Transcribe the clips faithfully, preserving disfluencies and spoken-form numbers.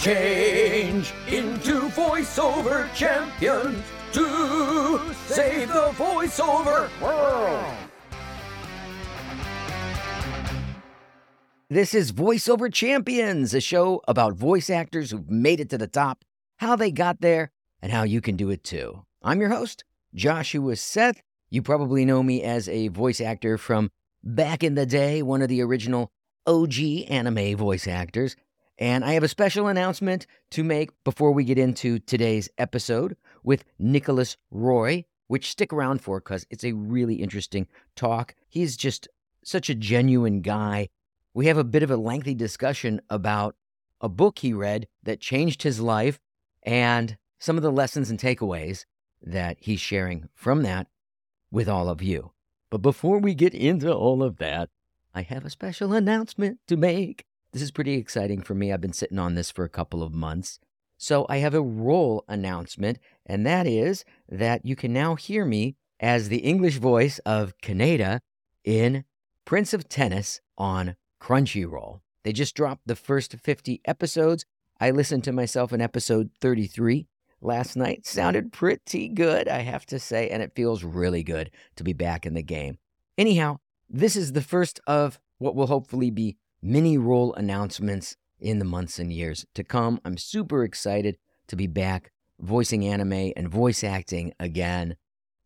Change into voiceover champions to save the voiceover world. This is VoiceOver Champions, a show about voice actors who've made it to the top, how they got there, and how you can do it too. I'm your host, Joshua Seth. You probably know me as a voice actor from back in the day, one of the original O G anime voice actors. And I have a special announcement to make before we get into today's episode with Nicolas Roye, which stick around for because it's a really interesting talk. He's just such a genuine guy. We have a bit of a lengthy discussion about a book he read that changed his life and some of the lessons and takeaways that he's sharing from that with all of you. But before we get into all of that, I have a special announcement to make. This is pretty exciting for me. I've been sitting on this for a couple of months. So I have a role announcement, and that is that you can now hear me as the English voice of Kaneda in Prince of Tennis on Crunchyroll. They just dropped the first fifty episodes. I listened to myself in episode thirty-three last night. Sounded pretty good, I have to say, and it feels really good to be back in the game. Anyhow, this is the first of what will hopefully be mini role announcements in the months and years to come. I'm super excited to be back voicing anime and voice acting again.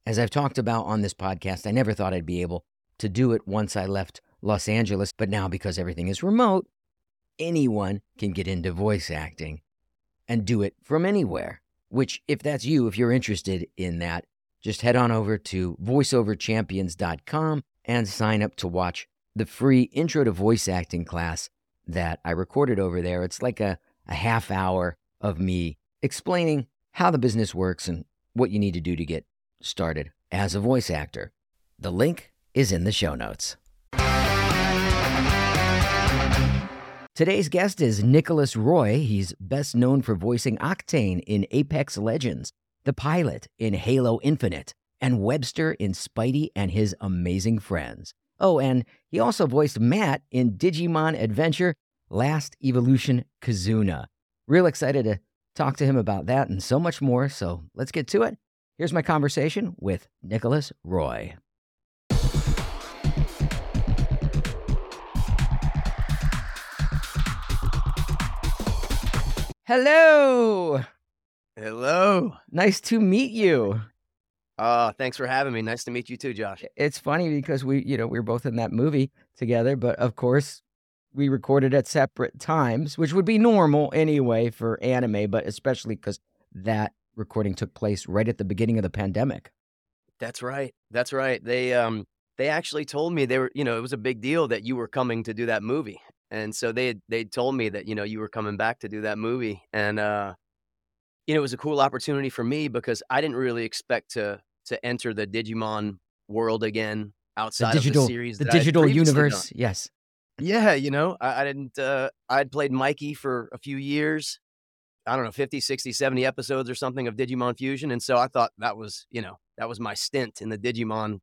As I've talked about on this podcast, I never thought I'd be able to do it once I left Los Angeles, but now because everything is remote, anyone can get into voice acting and do it from anywhere, which if that's you, if you're interested in that, just head on over to voice over champions dot com and sign up to watch the free Intro to Voice Acting class that I recorded over there. It's like a, a half hour of me explaining how the business works and what you need to do to get started as a voice actor. The link is in the show notes. Today's guest is Nicolas Roye. He's best known for voicing Octane in Apex Legends, the Pilot in Halo Infinite, and Webster in Spidey and His Amazing Friends. Oh, and he also voiced Matt in Digimon Adventure: Last Evolution Kizuna. Real excited to talk to him about that and so much more, so let's get to it. Here's my conversation with Nicolas Roye. Hello! Hello. Nice to meet you. Uh, thanks for having me. Nice to meet you too, Josh. It's funny because we, you know, we were both in that movie together, but of course we recorded at separate times, which would be normal anyway for anime, but especially because that recording took place right at the beginning of the pandemic. That's right. That's right. They, um, they actually told me they were, you know, it was a big deal that you were coming to do that movie. And so they, they told me that, you know, you were coming back to do that movie. And, uh, you know, it was a cool opportunity for me because I didn't really expect to to enter the Digimon world again outside the digital, of the series. The that digital universe, done. Yes. Yeah, you know, I, I didn't, uh, I'd played Mikey for a few years. I don't know, fifty, sixty, seventy episodes or something of Digimon Fusion. And so I thought that was, you know, that was my stint in the Digimon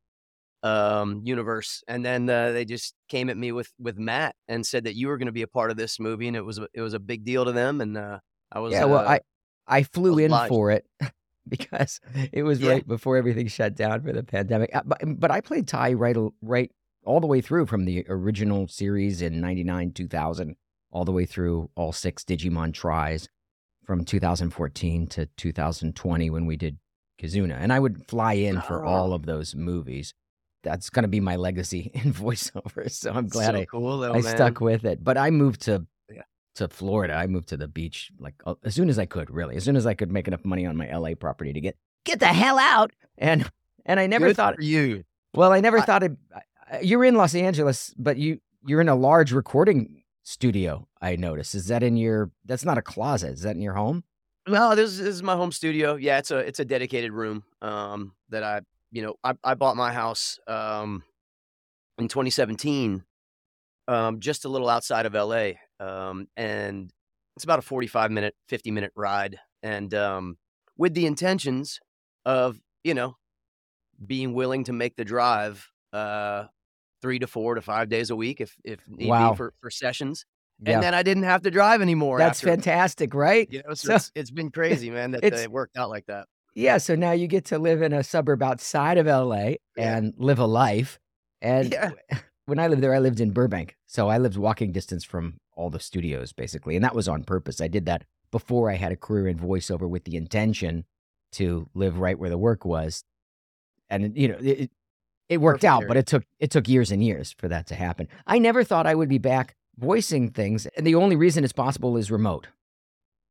um, universe. And then uh, they just came at me with, with Matt and said that you were going to be a part of this movie. And it was, it was a big deal to them. And uh, I was- Yeah, well, uh, I- I flew in for it because it was right yeah. before everything shut down for the pandemic. But, but I played Ty right right all the way through from the original series in ninety-nine, two thousand, all the way through all six Digimon tries from two thousand fourteen to two thousand twenty when we did Kizuna. And I would fly in for oh. all of those movies. That's going to be my legacy in voiceovers. So I'm glad so I, cool, I stuck with it. But I moved to... to Florida. I moved to the beach like as soon as I could, really. As soon as I could make enough money on my L A property to get get the hell out. And and I never Good thought for you. Well, I never I, thought it, you're in Los Angeles, but you you're in a large recording studio, I noticed. Is that in your that's not a closet. Is that in your home? No, this is, this is my home studio. Yeah, it's a it's a dedicated room um that I, you know, I I bought my house um in twenty seventeen um just a little outside of L A. Um, and it's about a forty-five minute, fifty minute ride. And, um, with the intentions of, you know, being willing to make the drive, uh, three to four to five days a week, if, if need wow. be for, for sessions. Yeah. And then I didn't have to drive anymore. That's after. Fantastic, right? Yeah, so so, it's, it's been crazy, man, that it worked out like that. Yeah, so now you get to live in a suburb outside of L A yeah. and live a life. And yeah. when I lived there, I lived in Burbank. So I lived walking distance from all the studios, basically. And that was on purpose. I did that before I had a career in voiceover with the intention to live right where the work was. And, you know, it, it worked Perfect. out, but it took it took years and years for that to happen. I never thought I would be back voicing things. And the only reason it's possible is remote.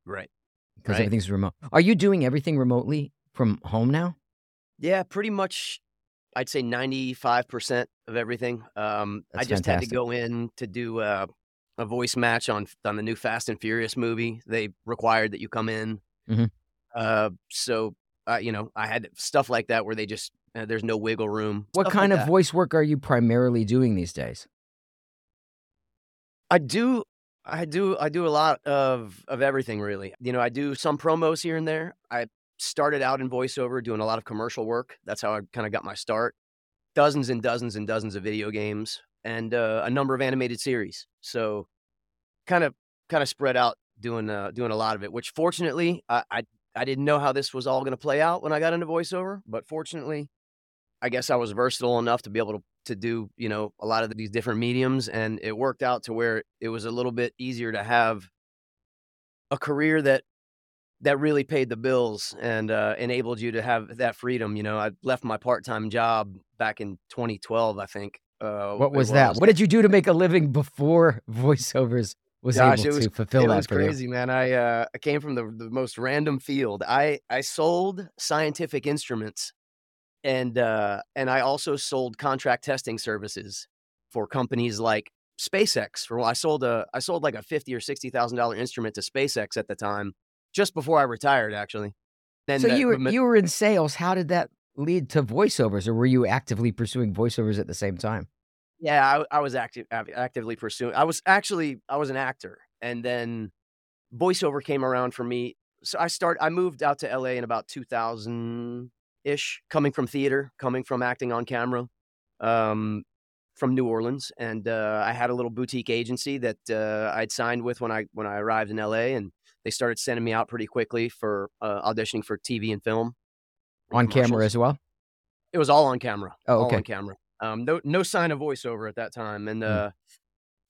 Right. Because right. everything's remote. Are you doing everything remotely from home now? Yeah, pretty much. I'd say ninety-five percent of everything. Um, I just fantastic. had to go in to do uh, a voice match on on the new Fast and Furious movie. They required that you come in. Mm-hmm. Uh, so, uh, you know, I had stuff like that where they just, uh, there's no wiggle room. What stuff kind like of that. voice work are you primarily doing these days? I do, I do, I do a lot of, of everything really. You know, I do some promos here and there. I started out in voiceover doing a lot of commercial work. That's how I kind of got my start. Dozens and dozens and dozens of video games and uh, a number of animated series. So kind of, kind of spread out doing, uh, doing a lot of it, which fortunately I, I, I didn't know how this was all going to play out when I got into voiceover, but fortunately I guess I was versatile enough to be able to to do, you know, a lot of these different mediums. And it worked out to where it was a little bit easier to have a career that that really paid the bills and uh, enabled you to have that freedom. You know, I left my part-time job back in twenty twelve, I think. Uh, what was that? Was what did you do to make a living before voiceovers was Gosh, able was, to fulfill that for you? It was crazy, man. I, uh, I came from the, the most random field. I, I sold scientific instruments. And uh, and I also sold contract testing services for companies like SpaceX. For I sold a I sold like a fifty or sixty thousand dollar instrument to SpaceX at the time, just before I retired, actually. And so that, you were you were in sales. How did that lead to voiceovers, or were you actively pursuing voiceovers at the same time? Yeah, I, I was active actively pursuing. I was actually I was an actor, and then voiceover came around for me. So I start I moved out to L A in about two thousand. ish, coming from theater, coming from acting on camera, um, from New Orleans. And uh, I had a little boutique agency that uh, I'd signed with when I when I arrived in L A, and they started sending me out pretty quickly for uh, auditioning for T V and film. On camera as well? It was all on camera. Oh, okay. All on camera. Um, no, no sign of voiceover at that time. And uh, mm.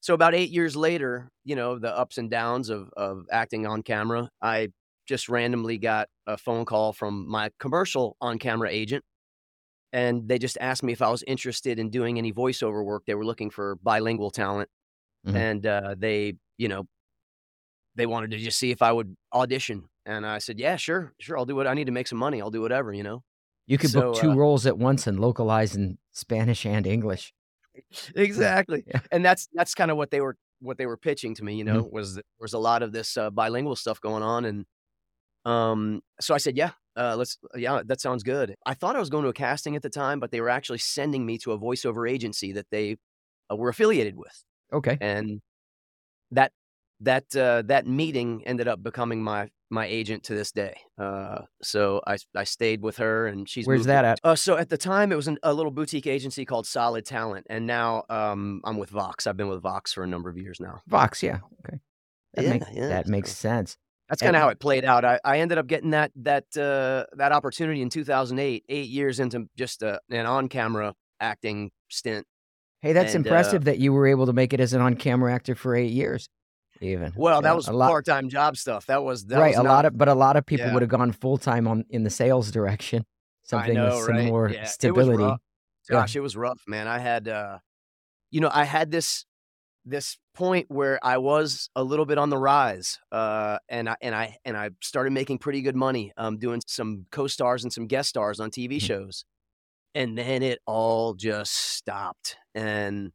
so about eight years later, you know, the ups and downs of, of acting on camera, I just randomly got a phone call from my commercial on-camera agent, and they just asked me if I was interested in doing any voiceover work. They were looking for bilingual talent, mm-hmm. and uh, they, you know, they wanted to just see if I would audition. And I said, "Yeah, sure, sure, I'll do it. I need to make some money. I'll do whatever, you know." You could so, book two uh, roles at once and localize in Spanish and English. Exactly, yeah. And that's that's kind of what they were what they were pitching to me. You know, mm-hmm. was was a lot of this uh, bilingual stuff going on, and. Um, so I said, yeah, uh, let's, yeah, that sounds good. I thought I was going to a casting at the time, but they were actually sending me to a voiceover agency that they uh, were affiliated with. Okay. And that, that, uh, that meeting ended up becoming my, my agent to this day. Uh, so I, I stayed with her and she's, where's moved that at? Uh, so at the time it was an, a little boutique agency called Solid Talent. And now, um, I'm with Vox. I've been with Vox for a number of years now. Vox. Yeah. Okay. That, yeah, make, yeah, that makes cool. sense. That's kind of how it played out. I, I ended up getting that that uh, that opportunity in two thousand eight, eight years into just a, an on-camera acting stint. Hey, that's and, impressive uh, that you were able to make it as an on-camera actor for eight years, even. Well, you that know, was part-time lot, job stuff. That was that right. Was a not, lot of, but a lot of people yeah. would have gone full-time on in the sales direction. Something I know, with some right? more yeah. stability. It was yeah. Gosh, it was rough, man. I had, uh, you know, I had this. this point where I was a little bit on the rise, uh, and I, and I, and I started making pretty good money, um, doing some co-stars and some guest stars on T V shows. And then it all just stopped. And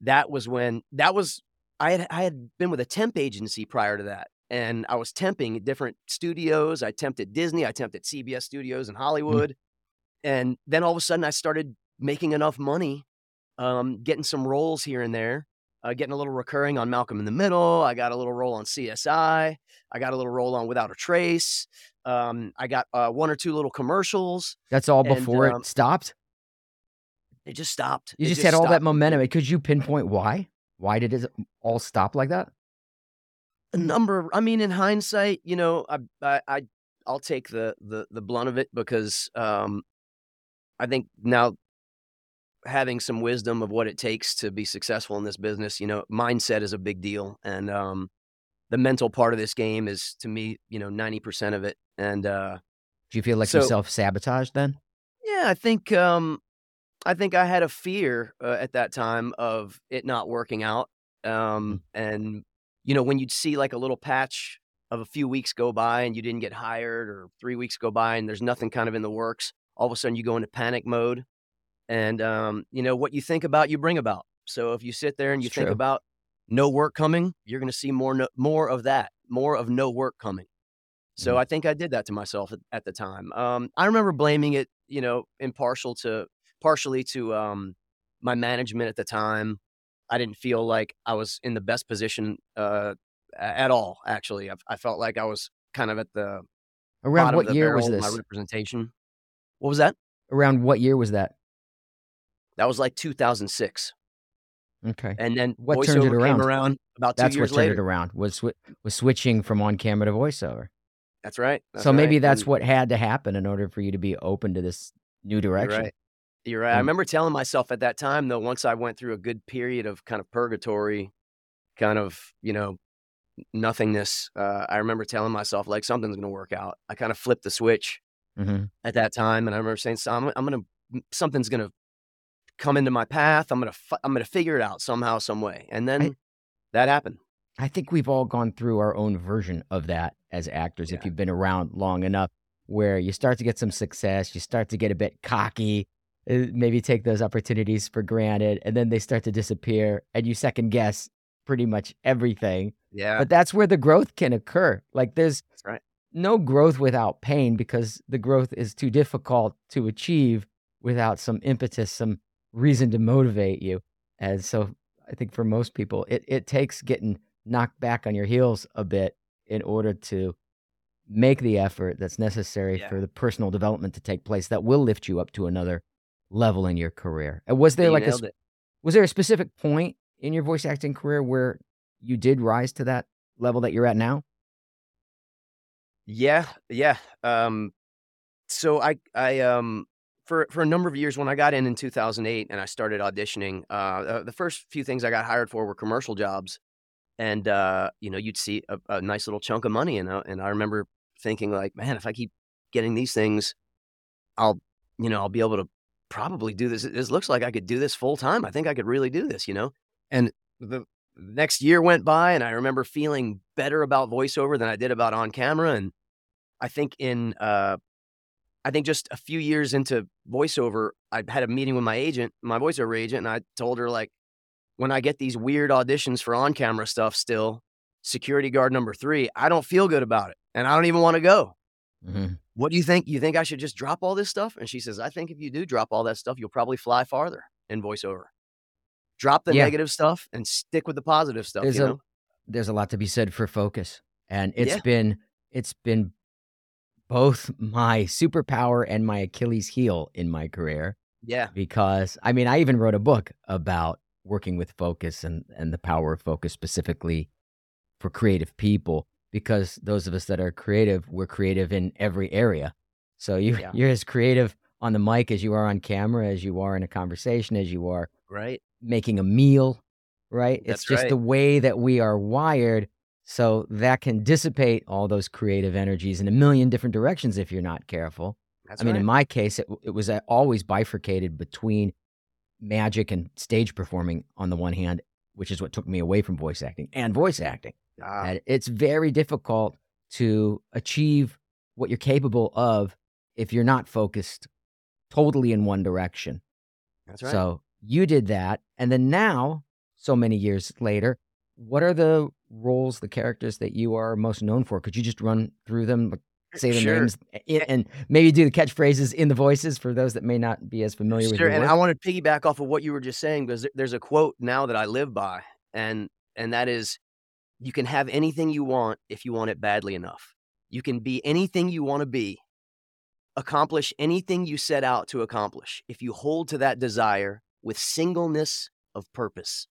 that was when that was, I had, I had been with a temp agency prior to that. And I was temping at different studios. I temped at Disney, I temped at C B S Studios in Hollywood. Mm-hmm. And then all of a sudden I started making enough money, um, getting some roles here and there. Uh, getting a little recurring on Malcolm in the Middle. I got a little role on C S I. I got a little role on Without a Trace. Um, I got uh, one or two little commercials. That's all before and, um, it stopped? It just stopped. You it just had stopped. all that momentum. Could you pinpoint why? Why did it all stop like that? a number of, I mean, in hindsight, you know, I, I, I I'll take the, the, the blunt of it because um, I think now having some wisdom of what it takes to be successful in this business, you know, mindset is a big deal. And um, the mental part of this game is, to me, you know, ninety percent of it. And uh, do you feel like so, you self-sabotaged then? Yeah, I think um, I think I had a fear uh, at that time of it not working out. Um, and, you know, when you'd see like a little patch of a few weeks go by and you didn't get hired, or three weeks go by and there's nothing kind of in the works, all of a sudden you go into panic mode. And, um, you know, what you think about, you bring about. So if you sit there and you it's think true. about no work coming, you're going to see more no, more of that, more of no work coming. So mm. I think I did that to myself at, at the time. Um, I remember blaming it, you know, impartial to partially to um, my management at the time. I didn't feel like I was in the best position uh, at all, actually. I, I felt like I was kind of at the Around bottom what of the year barrel was this? Of my representation. What was that? Around what year was that? That was like two thousand six. Okay. And then what voiceover turned it around? Came around about two that's years later. That's what turned later. It around, was, sw- was switching from on-camera to voiceover. That's right. That's so maybe right. that's and, what had to happen in order for you to be open to this new direction. You're right. You're right. Mm. I remember telling myself at that time, though, once I went through a good period of kind of purgatory, kind of, you know, nothingness, uh, I remember telling myself, like, something's going to work out. I kind of flipped the switch mm-hmm. at that time. And I remember saying, so I'm, I'm going to, something's going to come into my path. I'm going to, I'm going to figure it out somehow, some way. And then I, that happened. I think we've all gone through our own version of that as actors. Yeah. If you've been around long enough, where you start to get some success, you start to get a bit cocky, maybe take those opportunities for granted, and then they start to disappear and you second guess pretty much everything. Yeah. But that's where the growth can occur. Like there's that's right. no growth without pain, because the growth is too difficult to achieve without some impetus, some reason to motivate you. And so I think for most people, it, it takes getting knocked back on your heels a bit in order to make the effort that's necessary yeah. for the personal development to take place that will lift you up to another level in your career. And was there you like a it. was there a specific point in your voice acting career where you did rise to that level that you're at now? Yeah, yeah. Um, so I I um for for a number of years when I got in in two thousand eight and I started auditioning, uh, the first few things I got hired for were commercial jobs, and uh, you know, you'd see a, a nice little chunk of money, and I, and I remember thinking like, man, if I keep getting these things, I'll you know I'll be able to probably do this. This looks like I could do this full time. I think I could really do this, you know? And the next year went by and I remember feeling better about voiceover than I did about on camera. And I think in, uh, I think just a few years into voiceover, I had a meeting with my agent, my voiceover agent. And I told her, like, when I get these weird auditions for on camera stuff, still security guard number three, I don't feel good about it. And I don't even want to go. Mm-hmm. What do you think? You think I should just drop all this stuff? And she says, I think if you do drop all that stuff, you'll probably fly farther in voiceover. Drop the yeah. negative stuff and stick with the positive stuff. There's, you a, know? there's a lot to be said for focus. And it's yeah. been it's been both my superpower and my Achilles heel in my career. Yeah. Because, I mean, I even wrote a book about working with focus and, and the power of focus specifically for creative people. Because those of us that are creative, we're creative in every area. So you, yeah. you're as creative on the mic as you are on camera, as you are in a conversation, as you are right. making a meal, right? That's it's just right. the way that we are wired. So that can dissipate all those creative energies in a million different directions if you're not careful. That's I mean, right. in my case, it, it was always bifurcated between magic and stage performing on the one hand, which is what took me away from voice acting, and voice acting. Ah. It's very difficult to achieve what you're capable of if you're not focused totally in one direction. That's right. So you did that. And then now, so many years later, what are the roles, the characters that you are most known for? Could you just run through them, say their sure. names, and maybe do the catchphrases in the voices for those that may not be as familiar sure. with it? And work? I want to piggyback off of what you were just saying, because there's a quote now that I live by, and and that is, you can have anything you want if you want it badly enough. You can be anything you want to be, accomplish anything you set out to accomplish, if you hold to that desire with singleness of purpose.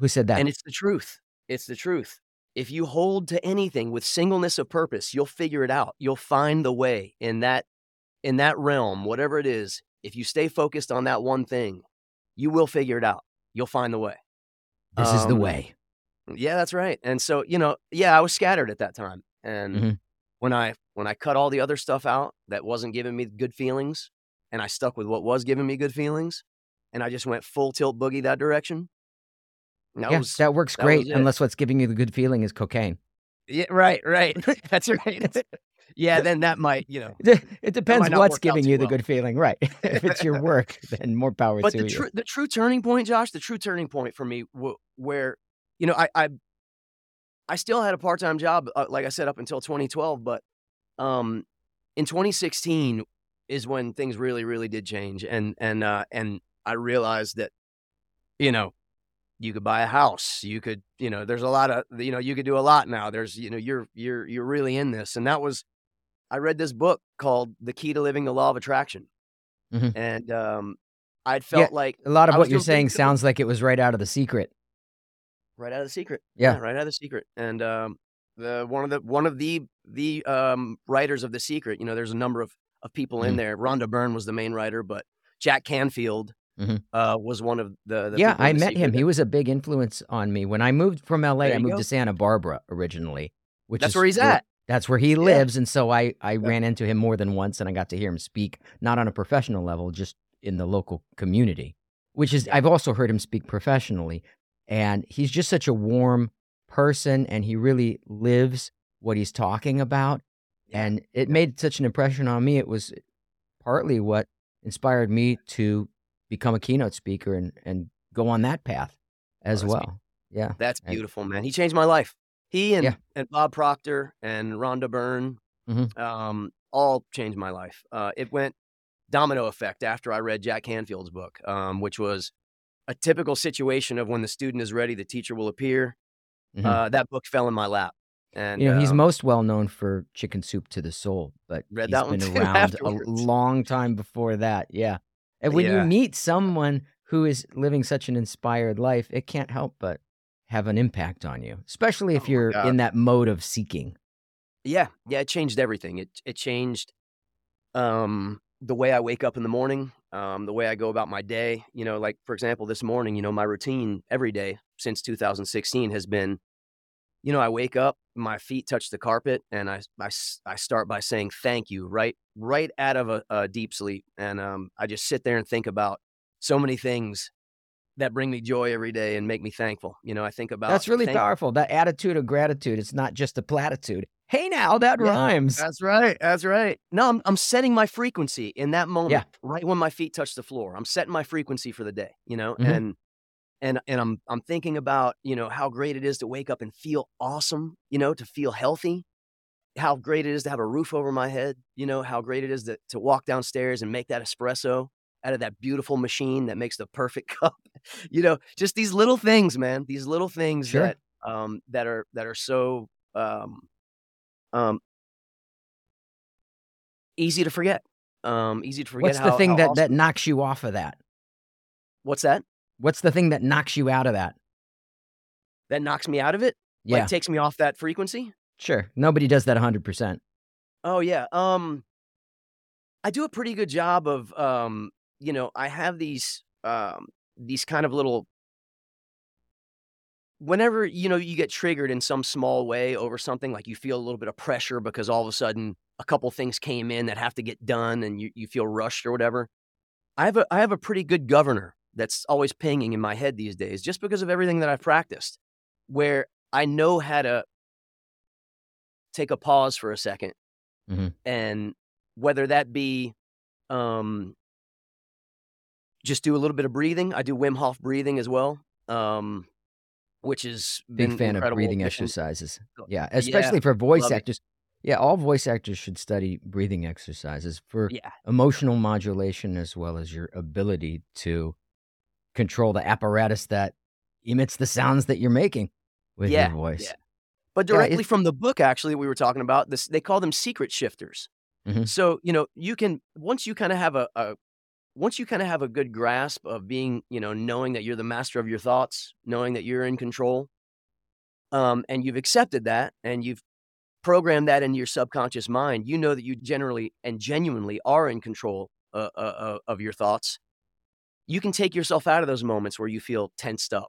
Who said that? And it's the truth. It's the truth. If you hold to anything with singleness of purpose, you'll figure it out. You'll find the way in that in that realm, whatever it is. If you stay focused on that one thing, you will figure it out. You'll find the way. This um, is the way. Yeah, that's right. And so, you know, yeah, I was scattered at that time. And mm-hmm. when I when I cut all the other stuff out that wasn't giving me good feelings, and I stuck with what was giving me good feelings, and I just went full tilt boogie that direction. That yeah, was, that works that great unless what's giving you the good feeling is cocaine. Yeah, right, right. That's right. Yeah, then that might, you know. It depends what's giving you well. the good feeling, right? If it's your work, then more power but to the you. But tr- the true turning point, Josh, the true turning point for me w- where, you know, I, I I still had a part-time job, uh, like I said, up until twenty twelve, but um, in twenty sixteen is when things really, really did change. And, and, uh, and I realized that, you know, you could buy a house. You could, you know, there's a lot of, you know, you could do a lot now. There's, you know, you're, you're, you're really in this. And that was, I read this book called The Key to Living, The Law of Attraction. Mm-hmm. And um, I felt yeah, like. A lot of I what you're saying sounds like it was right out of The Secret. Right out of The Secret. Yeah. yeah right out of The Secret. And um, the, one of the, one of the, the um, writers of The Secret, you know, there's a number of, of people mm-hmm. in there. Rhonda Byrne was the main writer, but Jack Canfield. Mm-hmm. Uh, was one of the, the yeah. I met him. That. He was a big influence on me when I moved from L A. I moved go. to Santa Barbara originally, which that's is where he's at. Where, that's where he lives, yeah. and so I, I yeah. ran into him more than once, and I got to hear him speak, not on a professional level, just in the local community. Which is yeah. I've also heard him speak professionally, and he's just such a warm person, and he really lives what he's talking about, yeah. and it yeah. made such an impression on me. It was partly what inspired me to become a keynote speaker and, and go on that path as oh, well. Beautiful. Yeah. That's beautiful, and, man. He changed my life. He and, yeah. and Bob Proctor and Rhonda Byrne mm-hmm. um, all changed my life. Uh, it went domino effect after I read Jack Canfield's book, um, which was a typical situation of when the student is ready, the teacher will appear. Mm-hmm. Uh, that book fell in my lap. And, you know, um, he's most well-known for Chicken Soup to the Soul, but read he's that been one around afterwards. a long time before that. Yeah. And when yeah. you meet someone who is living such an inspired life, it can't help but have an impact on you, especially if oh you're in that mode of seeking. Yeah. Yeah. It changed everything. It it changed um, the way I wake up in the morning, um, the way I go about my day. You know, like, for example, this morning, you know, my routine every day since two thousand sixteen has been, you know, I wake up, my feet touch the carpet, and I, I, I start by saying thank you, right? Right out of a, a deep sleep. And um, I just sit there and think about so many things that bring me joy every day and make me thankful. You know, I think about that's really thank- powerful. That attitude of gratitude. It's not just a platitude. Hey, now that yeah, rhymes. That's right. That's right. No, I'm I'm setting my frequency in that moment, yeah. right when my feet touch the floor. I'm setting my frequency for the day. You know, mm-hmm. and and and I'm I'm thinking about, you know, how great it is to wake up and feel awesome. You know, to feel healthy. How great it is to have a roof over my head, you know, how great it is to, to walk downstairs and make that espresso out of that beautiful machine that makes the perfect cup, you know, just these little things, man, these little things sure. that, um, that are, that are so, um, um, easy to forget, um, easy to forget. What's how, the thing how that, awesome. that knocks you off of that? What's that? What's the thing that knocks you out of that? That knocks me out of it? Yeah. Like takes me off that frequency? Sure. Nobody does that one hundred percent. Oh, yeah. Um, I do a pretty good job of, um, you know, I have these um, these kind of little, whenever, you know, you get triggered in some small way over something, like you feel a little bit of pressure because all of a sudden a couple things came in that have to get done and you, you feel rushed or whatever. I have a I have a pretty good governor that's always pinging in my head these days just because of everything that I've practiced, where I know how to take a pause for a second. Mm-hmm. And whether that be um, just do a little bit of breathing. I do Wim Hof breathing as well, um, which is been Big fan incredible. of breathing exercises. Yeah, especially yeah, for voice actors. It. Yeah, all voice actors should study breathing exercises for yeah. emotional modulation as well as your ability to control the apparatus that emits the sounds that you're making with yeah, your voice. Yeah. But directly yeah, from the book, actually, we were talking about this. They call them secret shifters. Mm-hmm. So, you know, you can once you kind of have a, a once you kind of have a good grasp of being, you know, knowing that you're the master of your thoughts, knowing that you're in control. um, and you've accepted that and you've programmed that into your subconscious mind, you know that you generally and genuinely are in control uh, uh, of your thoughts. You can take yourself out of those moments where you feel tensed up.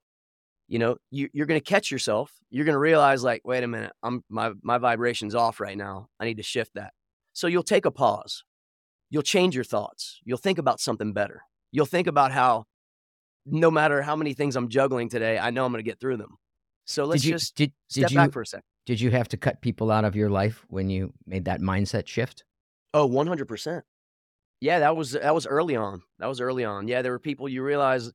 You know, you, you're going to catch yourself. You're going to realize, like, wait a minute, I'm my my vibration's off right now. I need to shift that. So you'll take a pause. You'll change your thoughts. You'll think about something better. You'll think about how, no matter how many things I'm juggling today, I know I'm going to get through them. So let's did you, just did, did step you, back for a second. Did you have to cut people out of your life when you made that mindset shift? Oh, one hundred percent. Yeah, that was that was early on. That was early on. Yeah, there were people you realize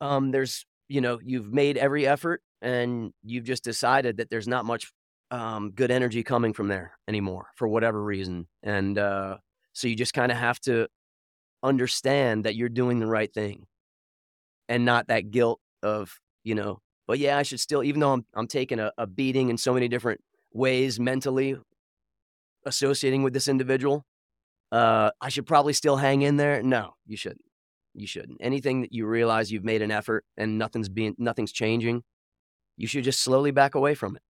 um, there's, you know, you've made every effort and you've just decided that there's not much um, good energy coming from there anymore for whatever reason. And uh, so you just kind of have to understand that you're doing the right thing and not that guilt of, you know, but yeah, I should still, even though I'm I'm taking a, a beating in so many different ways mentally associating with this individual, uh, I should probably still hang in there. No, you shouldn't. You shouldn't. Anything that you realize you've made an effort and nothing's being, nothing's changing, you should just slowly back away from it.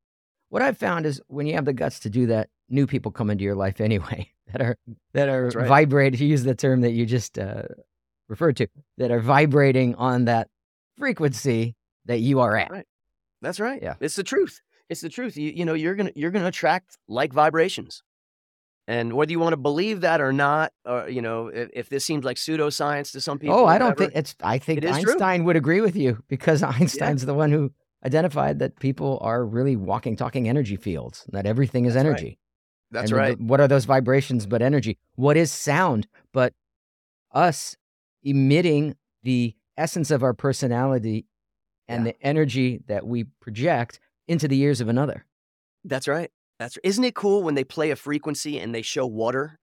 What I've found is when you have the guts to do that, new people come into your life anyway that are that are right. vibrate. To use the term that you just uh, referred to, that are vibrating on that frequency that you are at. Right. That's right. Yeah, it's the truth. It's the truth. You, you know, you're gonna you're gonna attract like vibrations. And whether you want to believe that or not, or, you know, if, if this seems like pseudoscience to some people. Oh, I don't whatever, think it's, I think it Einstein true. Would agree with you because Einstein's yeah. the one who identified that people are really walking, talking energy fields, that everything is That's energy. Right. That's and right. What are those vibrations but energy? What is sound but us emitting the essence of our personality and yeah. the energy that we project into the ears of another? That's right. That's, isn't it cool when they play a frequency and they show water?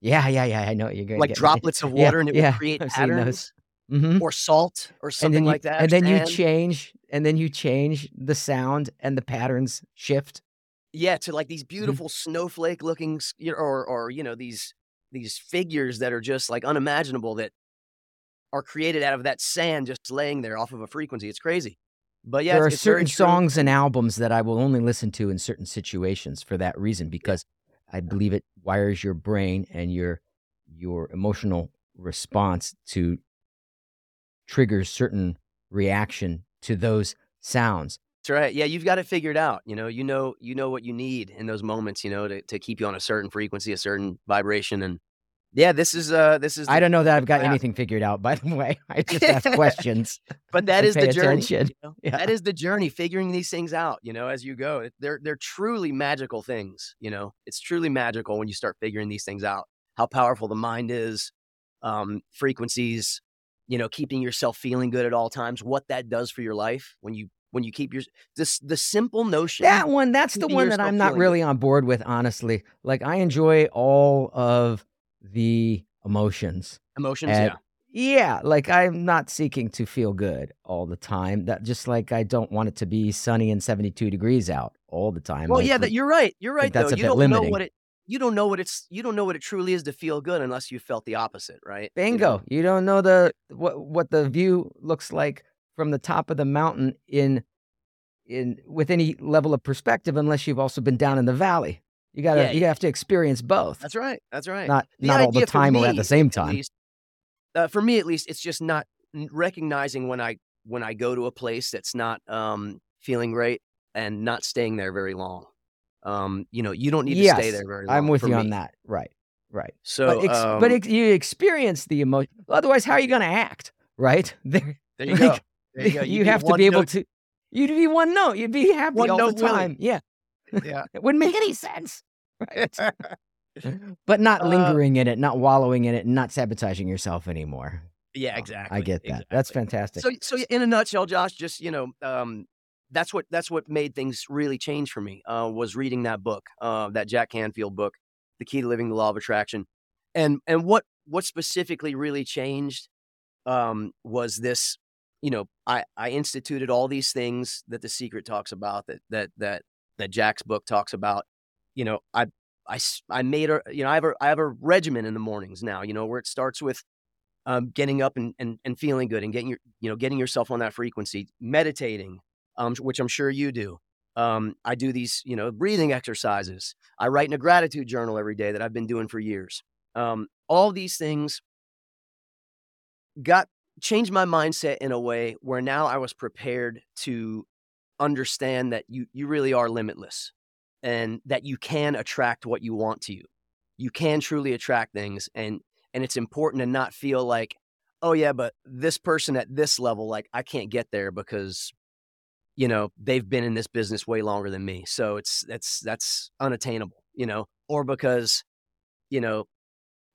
Yeah, yeah, yeah. I know you're going like to get droplets me. of water, yeah, and it yeah, will create I've patterns, mm-hmm. or salt, or something you, like that. And then and, you change, and then you change the sound, and the patterns shift. Yeah, to like these beautiful mm-hmm. snowflake-looking, or or you know these these figures that are just like unimaginable that are created out of that sand just laying there off of a frequency. It's crazy. But yeah, there are certain songs and albums that I will only listen to in certain situations for that reason, because I believe it wires your brain and your your emotional response to triggers certain reaction to those sounds. That's right. Yeah, you've got it figured out. You know, you know, you know what you need in those moments. You know, to, to keep you on a certain frequency, a certain vibration, and yeah, this is uh, this is. The, I don't know that I've got yeah. anything figured out. By the way, I just ask questions. But that is the journey. You know? yeah. That is the journey, figuring these things out. You know, as you go, they're they're truly magical things. You know, it's truly magical when you start figuring these things out. How powerful the mind is, um, frequencies. You know, keeping yourself feeling good at all times. What that does for your life when you when you keep your this the simple notion. That one, that's the one that I'm not really good. on board with. Honestly, like I enjoy all of. The emotions. Emotions, and, yeah. Yeah, like I'm not seeking to feel good all the time. That just like I don't want it to be sunny and seventy-two degrees out all the time. Well, like, yeah, that you're right. You're right. Though. That's a you bit don't limiting. know what it. You don't know what it's. You don't know what it truly is to feel good unless you felt the opposite, right? Bingo. You, know? You don't know the what what the view looks like from the top of the mountain in in with any level of perspective unless you've also been down in the valley. You gotta, yeah, you yeah. have to experience both. That's right. That's right. Not, the not all the time me, or at the same time. Least, uh, for me, at least, it's just not recognizing when I when I go to a place that's not um, feeling great and not staying there very long. Um, you know, you don't need yes, to stay there very long. I'm with you me. on that. Right. Right. So, but, ex- um, but ex- you experience the emotion. Otherwise, how are you going to act? Right. There, there you like, go. There you go. You, you have to be able note. to. You'd be one note. You'd be happy one all the time. Willing. Yeah. Yeah, it wouldn't make any sense, right? But not lingering uh, in it, not wallowing in it, and not sabotaging yourself anymore. Yeah, exactly. Oh, I get that. Exactly. That's fantastic. So, so in a nutshell, Josh, just you know, um, that's what that's what made things really change for me. Uh, was reading that book, uh, that Jack Canfield book, The Key to Living, The Law of Attraction, and and what what specifically really changed um, was this. You know, I I instituted all these things that The Secret talks about. That that that. That Jack's book talks about, you know, I, I, I made a, you know, I have a, I have a regimen in the mornings now, you know, where it starts with um, getting up and, and, and feeling good and getting your, you know, getting yourself on that frequency, meditating, um, which I'm sure you do, Um, I do these, you know, breathing exercises. I write in a gratitude journal every day that I've been doing for years. Um, all these things got changed my mindset in a way where now I was prepared to understand that you you really are limitless and that you can attract what you want to you. You can truly attract things. And, and it's important to not feel like, oh yeah, but this person at this level, like I can't get there because, you know, they've been in this business way longer than me. So it's, that's, that's unattainable, you know, or because, you know,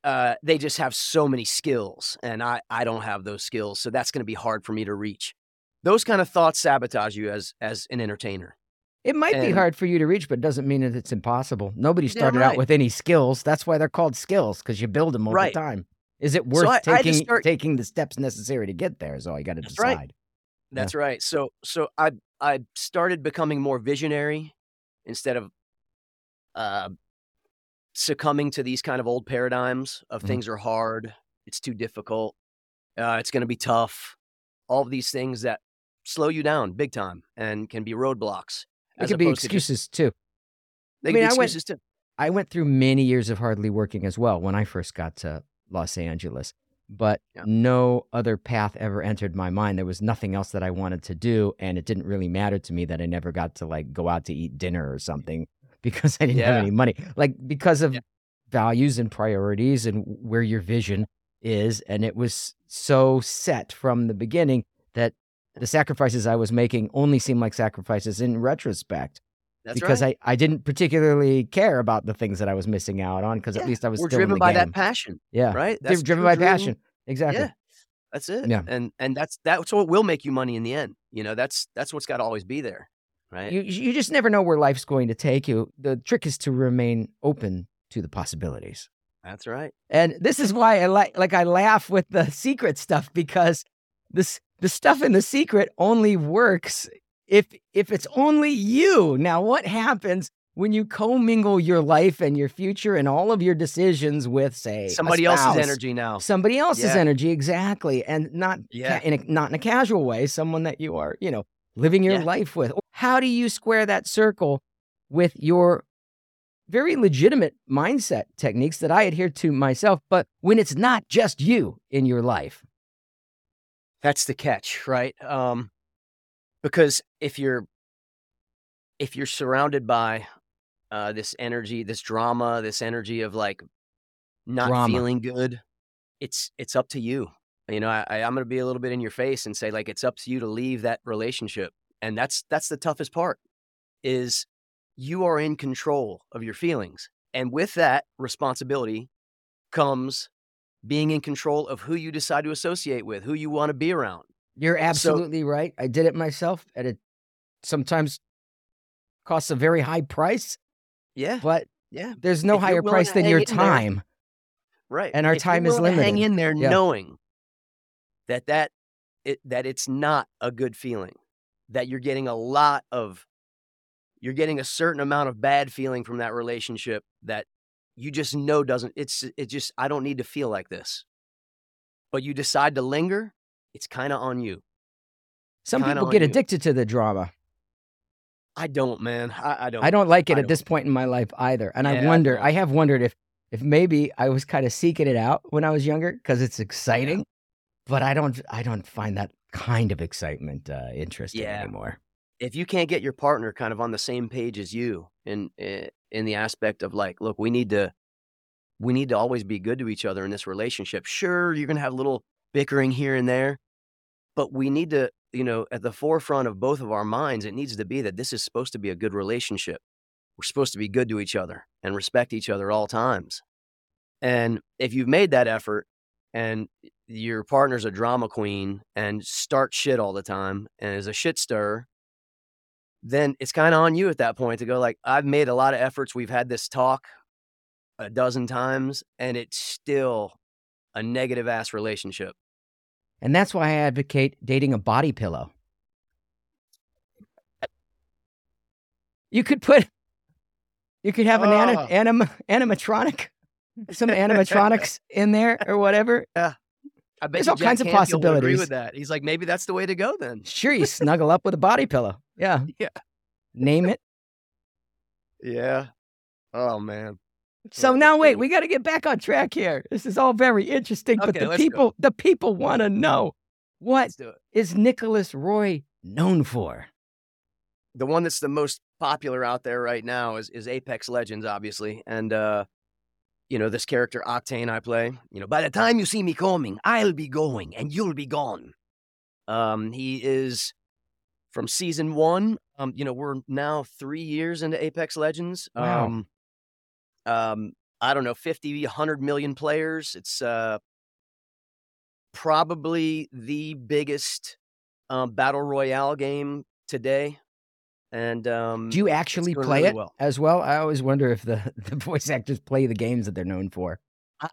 uh, they just have so many skills and I, I don't have those skills. So that's going to be hard for me to reach. Those kind of thoughts sabotage you as, as an entertainer. It might and, be hard for you to reach, but doesn't mean that it's impossible. Nobody started yeah, right. out with any skills. That's why they're called skills, because you build them over right. time. Is it worth so I, taking I start... taking the steps necessary to get there is all you got to decide. Right. That's yeah. right. So so I I started becoming more visionary instead of uh, succumbing to these kind of old paradigms of mm-hmm. things are hard, it's too difficult, uh, it's going to be tough, all of these things that slow you down big time and can be roadblocks. It could be excuses to just, too. They I mean, be excuses I went, too. I went through many years of hardly working as well when I first got to Los Angeles, but yeah. no other path ever entered my mind. There was nothing else that I wanted to do, and it didn't really matter to me that I never got to like go out to eat dinner or something because I didn't yeah. have any money. Like because of yeah. values and priorities and where your vision is, and it was so set from the beginning that the sacrifices I was making only seemed like sacrifices in retrospect. That's because right. I, I didn't particularly care about the things that I was missing out on because yeah. at least I was We're still driven in the by game. That passion. Yeah. Right? That's driven by driven. passion. Exactly. Yeah. That's it. Yeah. And and that's that's what will make you money in the end. You know, that's that's what's got to always be there. Right. You you just never know where life's going to take you. The trick is to remain open to the possibilities. That's right. And this is why I like like I laugh with the secret stuff, because this The stuff in The Secret only works if if it's only you. Now, what happens when you commingle your life and your future and all of your decisions with, say, somebody a spouse, else's energy now? Somebody else's yeah. energy, exactly. And not, yeah. ca- in a, not in a casual way, someone that you are, you know, living your yeah. life with. How do you square that circle with your very legitimate mindset techniques that I adhere to myself, but when it's not just you in your life? That's the catch, right? Um, because if you're if you're surrounded by uh, this energy, this drama, this energy of like not drama. feeling good, it's it's up to you. You know, I, I'm going to be a little bit in your face and say like it's up to you to leave that relationship, and that's that's the toughest part. Is you are in control of your feelings, and with that responsibility comes being in control of who you decide to associate with, who you want to be around. You're absolutely so, right. I did it myself, and it sometimes costs a very high price. Yeah. But yeah, there's no if higher price than your time. There. Right. And our if time is limited. Hang in there yeah. knowing that that, it, that it's not a good feeling, that you're getting a lot of, you're getting a certain amount of bad feeling from that relationship that you just know doesn't, it's it just, I don't need to feel like this. But you decide to linger, it's kind of on you. Some kinda people get addicted you. to the drama. I don't, man. I, I don't. I don't like it I at don't. this point in my life either. And yeah, I wonder, I, I have wondered if if maybe I was kind of seeking it out when I was younger because it's exciting. Yeah. But I don't, I don't find that kind of excitement uh, interesting yeah. anymore. If you can't get your partner kind of on the same page as you in in the aspect of like, look, we need to we need to always be good to each other in this relationship. Sure, you're going to have little bickering here and there, but we need to, you know, at the forefront of both of our minds, it needs to be that this is supposed to be a good relationship. We're supposed to be good to each other and respect each other at all times. And if you've made that effort and your partner's a drama queen and starts shit all the time and is a shit stirrer, then it's kind of on you at that point to go like, I've made a lot of efforts. We've had this talk a dozen times, and it's still a negative-ass relationship. And that's why I advocate dating a body pillow. You could put, you could have an oh. anim, anim, animatronic, some animatronics in there or whatever. Yeah. I bet There's all Jack kinds Canfield of possibilities. Agree with that. He's like, maybe that's the way to go then. Sure, you snuggle up with a body pillow. Yeah. Yeah. Name it. Yeah. Oh, man. So yeah. Now, wait, we got to get back on track here. This is all very interesting, okay, but the people the people want to know, what is Nicolas Roye known for? The one that's the most popular out there right now is, is Apex Legends, obviously. And, uh, you know, this character Octane I play, you know, by the time you see me coming, I'll be going and you'll be gone. Um, he is from season one. Um, you know, we're now three years into Apex Legends. Wow. Um, um, I don't know, fifty, one hundred million players. It's uh, probably the biggest um, battle royale game today. And um, do you actually play really it well. as well? I always wonder if the, the voice actors play the games that they're known for.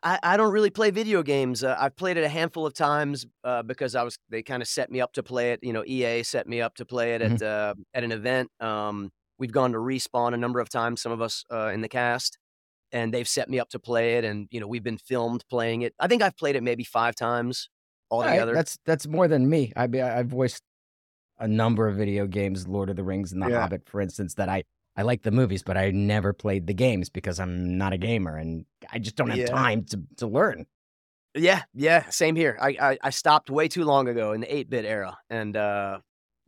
I, I don't really play video games. Uh, I've played it a handful of times uh, because I was they kind of set me up to play it. You know, E A set me up to play it at mm-hmm. uh, at an event. Um, we've gone to Respawn a number of times, some of us uh, in the cast, and they've set me up to play it. And you know, we've been filmed playing it. I think I've played it maybe five times altogether. Right, that's that's more than me. I I voiced a number of video games, Lord of the Rings and The yeah. Hobbit, for instance, that I, I like the movies, but I never played the games because I'm not a gamer and I just don't have yeah. time to, to learn. Yeah, yeah, same here. I, I, I stopped way too long ago in the eight-bit era, and uh,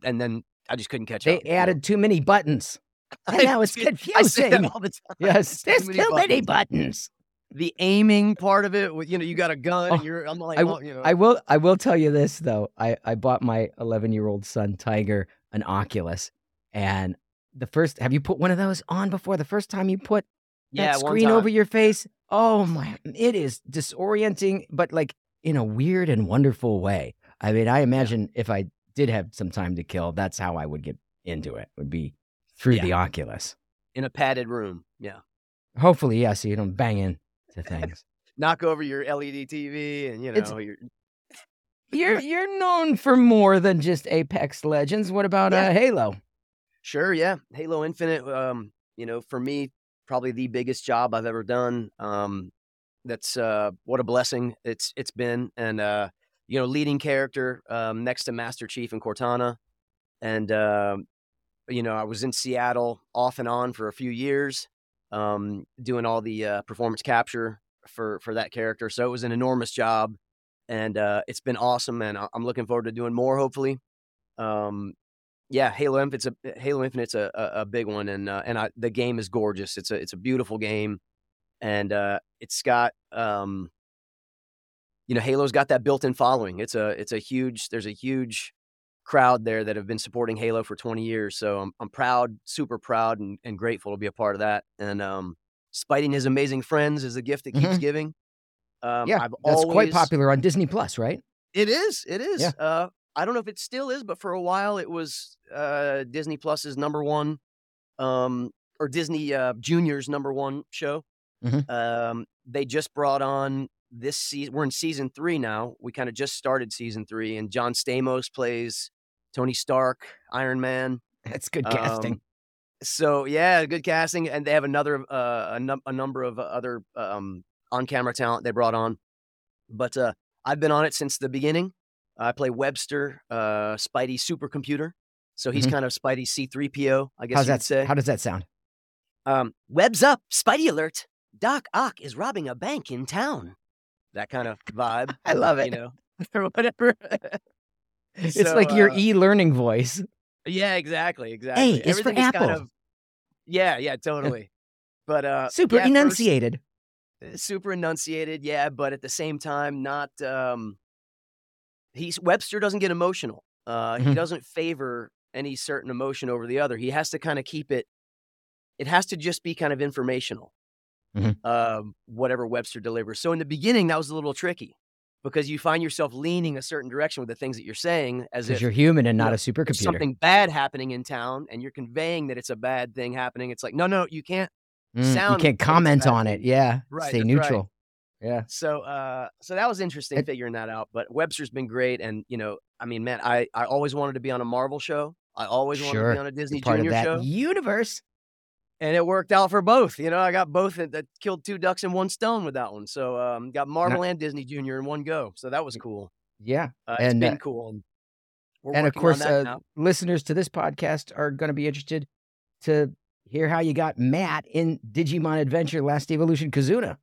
and then I just couldn't catch they up. They added too many buttons, and now it's confusing. I say that all the time. Yes, there's too many, too buttons. many buttons. The aiming part of it, you know, you got a gun. Oh, and you're, I'm like, I, well, you know. I will, I will tell you this though. I, I bought my eleven-year-old son Tiger an Oculus, and the first, have you put one of those on before? The first time you put that yeah, screen over your face, oh my, it is disorienting, but like in a weird and wonderful way. I mean, I imagine if I did have some time to kill, that's how I would get into it. Would be through yeah. the Oculus in a padded room. Yeah, hopefully, yeah, so you don't bang in. Things. Knock over your L E D T V, and you know you're... you're you're known for more than just Apex Legends. What about yeah. uh, Halo? Sure, yeah, Halo Infinite. Um, you know, for me, probably the biggest job I've ever done. Um, that's uh, what a blessing it's it's been, and uh, you know, leading character um, next to Master Chief and Cortana, and uh, you know, I was in Seattle off and on for a few years. Um, doing all the uh, performance capture for, for that character. So it was an enormous job, and uh, it's been awesome, and I'm looking forward to doing more, hopefully. Um, yeah, Halo Infinite's a, Halo Infinite's a, a, a big one, and uh, and I, the game is gorgeous. It's a, it's a beautiful game, and uh, it's got, um, you know, Halo's got that built-in following. It's a it's a huge, there's a huge crowd there that have been supporting Halo for twenty years. So I'm I'm proud, super proud and, and grateful to be a part of that. And um, Spidey and His Amazing Friends is a gift that keeps mm-hmm. giving. Um, yeah, I've that's always... quite popular on Disney Plus, right? It is, it is. Yeah. Uh, I don't know if it still is, but for a while it was uh, Disney Plus's number one, um, or Disney uh, Junior's number one show. Mm-hmm. Um, they just brought on this season, we're in season three now. We kind of just started season three, and John Stamos plays Tony Stark, Iron Man. That's good casting. Um, so yeah, good casting, and they have another uh, a, num- a number of other um, on-camera talent they brought on. But uh, I've been on it since the beginning. I play Webster, uh, Spidey's supercomputer, so he's mm-hmm. kind of Spidey's C three P O, I guess. How's that say? How does that sound? Um, Web's up, Spidey alert! Doc Ock is robbing a bank in town. That kind of vibe. I love it. You know, or whatever. It's so, like your uh, e-learning voice. Yeah, exactly, exactly. Hey, it's for Apple. Kind of, yeah, yeah, totally. But uh, super yeah, enunciated. First, super enunciated, yeah. But at the same time, not. Um, he's Webster doesn't get emotional. Uh, mm-hmm. He doesn't favor any certain emotion over the other. He has to kind of keep it. It has to just be kind of informational. Mm-hmm. Uh, whatever Webster delivers. So in the beginning, that was a little tricky because you find yourself leaning a certain direction with the things that you're saying, as if you're human and not you know, a supercomputer. There's something bad happening in town, and you're conveying that it's a bad thing happening. It's like, no, no, you can't mm, sound. You can't comment on it. Yeah, right, stay neutral. Right. Yeah. So, uh, so that was interesting it, figuring that out. But Webster's been great, and you know, I mean, man, I, I always wanted to be on a Marvel show. I always wanted sure, to be on a Disney part Junior of that show. Universe. And it worked out for both. You know, I got both that killed two ducks in one stone with that one. So um, got Marvel and Disney Junior in one go. So that was cool. Yeah. Uh, it's and, been cool. We're and of course, uh, listeners to this podcast are going to be interested to hear how you got Matt in Digimon Adventure: Last Evolution Kizuna.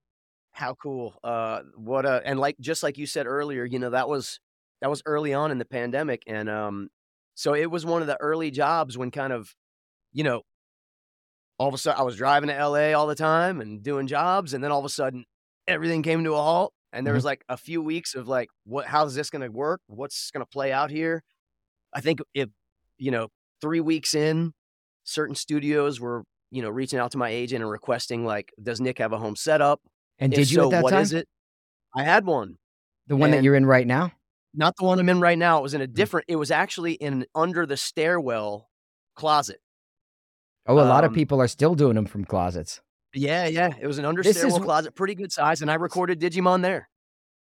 How cool. Uh, what a, and like, just like you said earlier, you know, that was, that was early on in the pandemic. And um, so it was one of the early jobs when kind of, you know, all of a sudden I was driving to L A all the time and doing jobs. And then all of a sudden everything came to a halt. And there was like a few weeks of like, what, how's this going to work? What's going to play out here? I think if, you know, three weeks in, certain studios were, you know, reaching out to my agent and requesting like, does Nick have a home setup? And if did you so, at that what time? Is it? I had one. The one and that you're in right now? Not the one I'm in right now. It was in a different, it was actually in under the stairwell closet. Oh, a um, lot of people are still doing them from closets. Yeah, yeah. It was an under this stairwell is, closet, pretty good size. And I recorded Digimon there.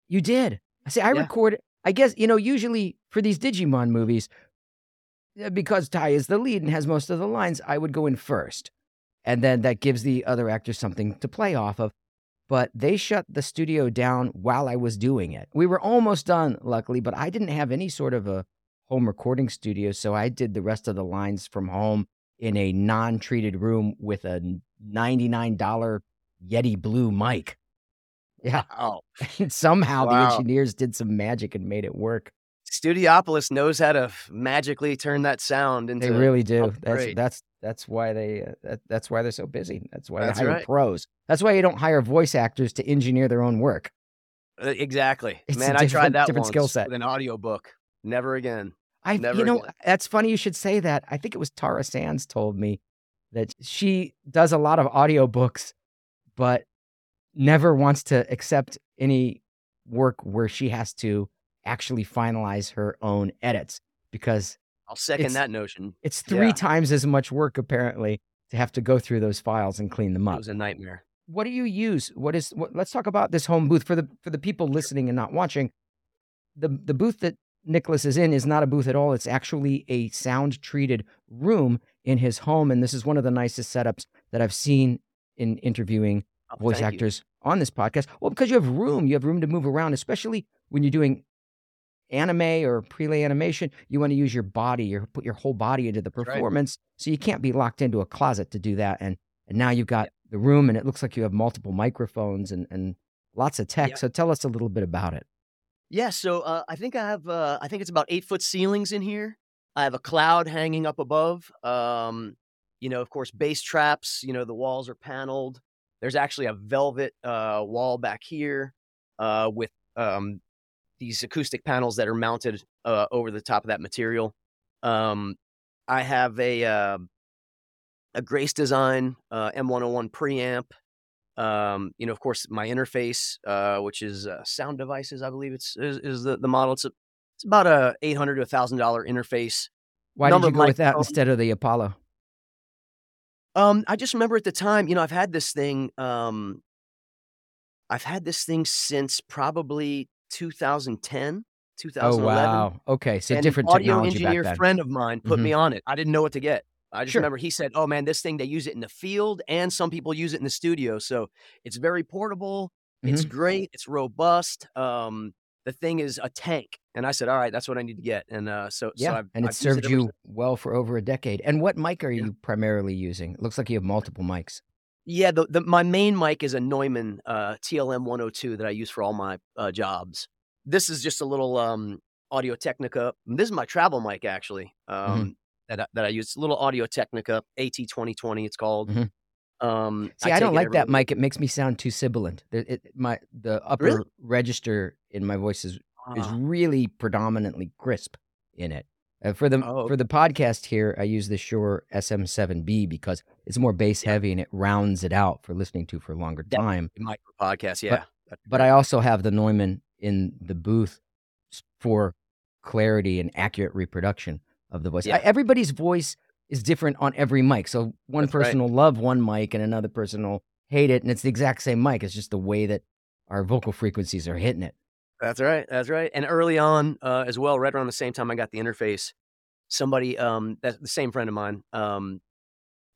You did? I see, I yeah. recorded, I guess, you know, usually for these Digimon movies, because Ty is the lead and has most of the lines, I would go in first. And then that gives the other actor something to play off of. But they shut the studio down while I was doing it. We were almost done, luckily, but I didn't have any sort of a home recording studio, so I did the rest of the lines from home in a non-treated room with a ninety-nine dollar Yeti Blue mic. Yeah. Wow. And somehow wow. the engineers did some magic and made it work. Studiopolis knows how to magically turn that sound into. They really do. That's that's that's why they uh, that, that's why they're so busy. That's why that's they hire right. pros. That's why you don't hire voice actors to engineer their own work. Uh, exactly, it's man. I tried that different skill set with an audiobook. Never again. I Never you again. know that's funny. You should say that. I think it was Tara Sands told me that she does a lot of audiobooks, but never wants to accept any work where she has to actually finalize her own edits, because I'll second that notion. It's three yeah. times as much work apparently to have to go through those files and clean them up. It was a nightmare. What do you use? What is? What, let's talk about this home booth for the for the people listening and not watching. The the booth that Nicolas is in is not a booth at all. It's actually a sound treated room in his home, and this is one of the nicest setups that I've seen in interviewing oh, voice actors you. on this podcast. Well, because you have room, you have room to move around, especially when you're doing anime or prelay animation. You want to use your body, your put your whole body into the performance, right. so you can't be locked into a closet to do that. And and now you've got the room, and it looks like you have multiple microphones and and lots of tech. Yep. So tell us a little bit about it. Yeah, so uh, I think I have uh, I think it's about eight foot ceilings in here. I have a cloud hanging up above. Um, you know, of course, bass traps. You know, the walls are paneled. There's actually a velvet uh, wall back here uh, with. Um, these acoustic panels that are mounted uh, over the top of that material. Um, I have a uh, a Grace Design uh, M one oh one preamp. Um, you know, of course, my interface, uh, which is uh, Sound Devices, I believe it's is, is the, the model. It's a, it's about a eight hundred dollars to one thousand dollars interface. Why None did you go my, with that um, instead of the Apollo? Um, I just remember at the time, you know, I've had this thing. Um, I've had this thing since probably two thousand ten, two thousand eleven. Oh, wow. Okay. So and different technology back then. An audio engineer friend of mine put mm-hmm. me on it. I didn't know what to get. I just sure. remember he said, oh man, this thing, they use it in the field and some people use it in the studio. So it's very portable. Mm-hmm. It's great. It's robust. Um, the thing is a tank. And I said, all right, that's what I need to get. And uh, so, yeah. so I've, and it I've served it you well for over a decade. And what mic are you yeah. primarily using? It looks like you have multiple mics. Yeah, the, the my main mic is a Neumann uh, T L M one oh two that I use for all my uh, jobs. This is just a little um, Audio Technica. This is my travel mic actually um, mm-hmm. that I, that I use. It's a little Audio Technica A T twenty twenty. It's called. Mm-hmm. Um, See, I, I don't like that mic. It makes me sound too sibilant. It, it, my the upper really? register in my voice is uh. is really predominantly crisp in it. Uh, for the oh. for the podcast here, I use the Shure S M seven B because it's more bass yeah. heavy and it rounds it out for listening to for a longer time. Micro podcast, yeah. But, but I also have the Neumann in the booth for clarity and accurate reproduction of the voice. Yeah. I, everybody's voice is different on every mic, so one That's person right. will love one mic and another person will hate it, and it's the exact same mic. It's just the way that our vocal frequencies are hitting it. That's right. That's right. And early on uh, as well, right around the same time I got the interface, somebody, um, that, the same friend of mine, um,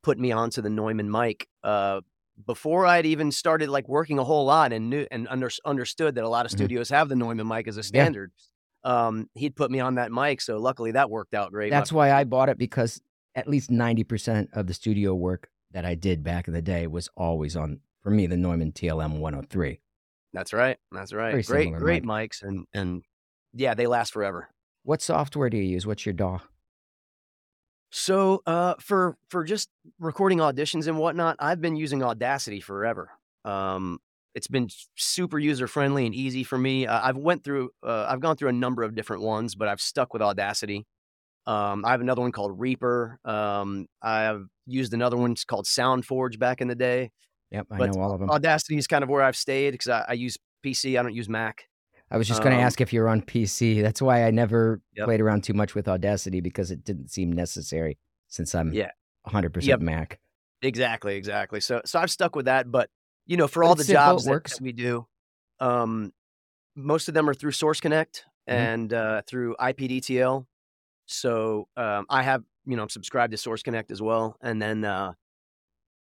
put me onto the Neumann mic uh, before I'd even started like working a whole lot and knew and under, understood that a lot of studios mm-hmm. have the Neumann mic as a standard. Yeah. Um, he'd put me on that mic. So luckily that worked out great. That's why I bought it because at least ninety percent of the studio work that I did back in the day was always on, for me, the Neumann T L M one oh three. That's right. That's right. Very great, great mic. mics. And, and yeah, they last forever. What software do you use? What's your D A W? So uh, for for just recording auditions and whatnot, I've been using Audacity forever. Um, it's been super user friendly and easy for me. Uh, I've went through, uh, I've gone through a number of different ones, but I've stuck with Audacity. Um, I have another one called Reaper. Um, I've used another one called SoundForge back in the day. Yep, I but know all of them. Audacity is kind of where I've stayed because I, I use P C. I don't use Mac. I was just going to um, ask if you're on P C. That's why I never yep. played around too much with Audacity, because it didn't seem necessary since I'm yeah. one hundred percent yep. Mac. Exactly, exactly. So so I've stuck with that. But, you know, for all it's the jobs that, that we do, um, most of them are through Source Connect mm-hmm. and uh, through I P D T L. So um, I have, you know, I'm subscribed to Source Connect as well. And then uh,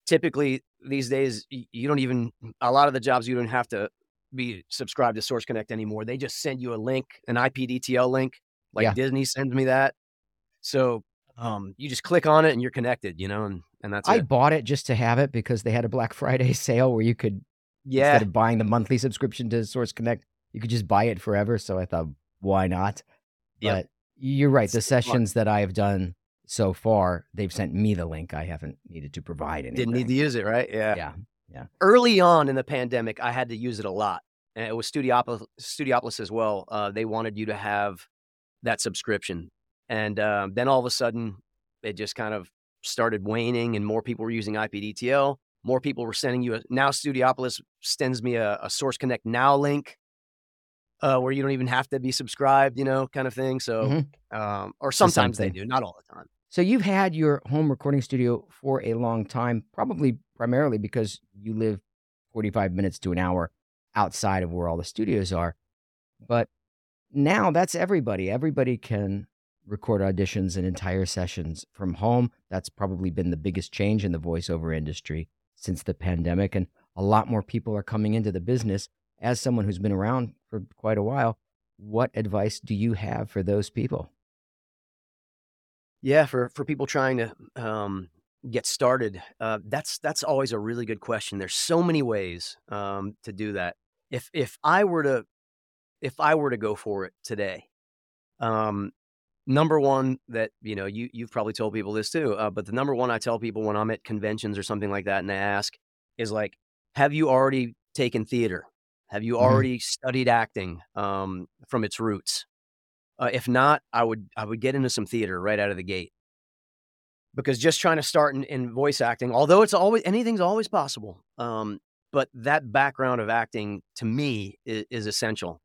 typically these days, you don't even, a lot of the jobs you don't have to be subscribed to Source Connect anymore. They just send you a link, an I P D T L link, like yeah. Disney sends me that. So um, you just click on it and you're connected, you know, and, and that's I it. bought it just to have it because they had a Black Friday sale where you could, yeah. instead of buying the monthly subscription to Source Connect, you could just buy it forever. So I thought, why not? Yeah. But you're right. It's the sessions fun. that I have done so far, they've sent me the link. I haven't needed to provide anything. Didn't need to use it, right? Yeah. Yeah. Yeah. Early on in the pandemic, I had to use it a lot. And it was Studiopolis, Studiopolis as well. Uh, they wanted you to have that subscription. And um, then all of a sudden, it just kind of started waning and more people were using I P D T L. More people were sending you a... Now Studiopolis sends me a, a Source Connect Now link uh, where you don't even have to be subscribed, you know, kind of thing. So, mm-hmm. um, or sometimes they do, not all the time. So you've had your home recording studio for a long time, probably primarily because you live forty-five minutes to an hour outside of where all the studios are. But now that's everybody. Everybody can record auditions and entire sessions from home. That's probably been the biggest change in the voiceover industry since the pandemic. And a lot more people are coming into the business. As someone who's been around for quite a while, what advice do you have for those people? Yeah, for, for people trying to um, get started, uh, that's that's always a really good question. There's so many ways um, to do that. If if I were to if I were to go for it today, um, number one that you know you you've probably told people this too, uh, but the number one I tell people when I'm at conventions or something like that and I ask is like, have you already taken theater? Have you already mm-hmm. studied acting um, from its roots? Uh, if not, I would I would get into some theater right out of the gate, because just trying to start in, in voice acting, although it's always anything's always possible, um, but that background of acting to me is, is essential.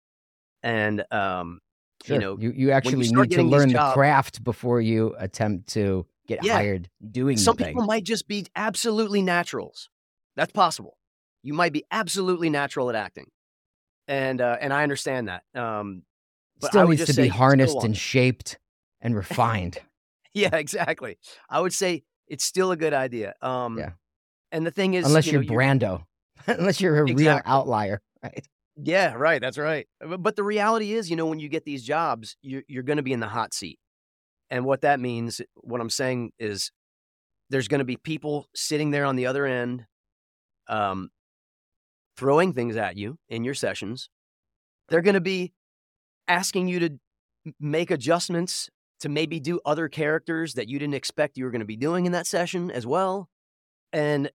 And um, sure. you know, you, you actually you need to learn job, the craft before you attempt to get yeah, hired doing. Some people thing. might just be absolutely naturals. That's possible. You might be absolutely natural at acting, and uh, and I understand that. Um, But still needs to be harnessed and shaped and refined. Yeah, exactly. I would say it's still a good idea. Um, yeah. And the thing is, unless you know, you're Brando, you're... unless you're a exactly. real outlier, right? Yeah, right. That's right. But the reality is, you know, when you get these jobs, you're, you're going to be in the hot seat. And what that means, what I'm saying is there's going to be people sitting there on the other end um, throwing things at you in your sessions. They're going to be asking you to make adjustments to maybe do other characters that you didn't expect you were going to be doing in that session as well. And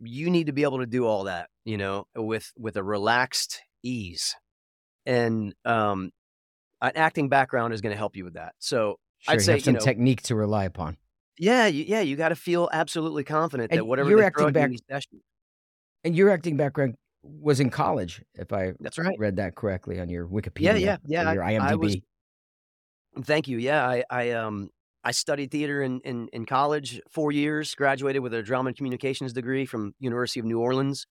you need to be able to do all that, you know, with, with a relaxed ease. And um, an acting background is going to help you with that. So sure, I'd say, you have some you know, technique to rely upon. Yeah. You, yeah. You got to feel absolutely confident and that whatever you're acting back, in session. And your acting background was in college, if I That's right. read that correctly on your Wikipedia. Yeah, yeah, yeah. Your I M D B. I was, thank you. Yeah, I, I um I studied theater in, in, in college four years. Graduated with a drama and communications degree from University of New Orleans,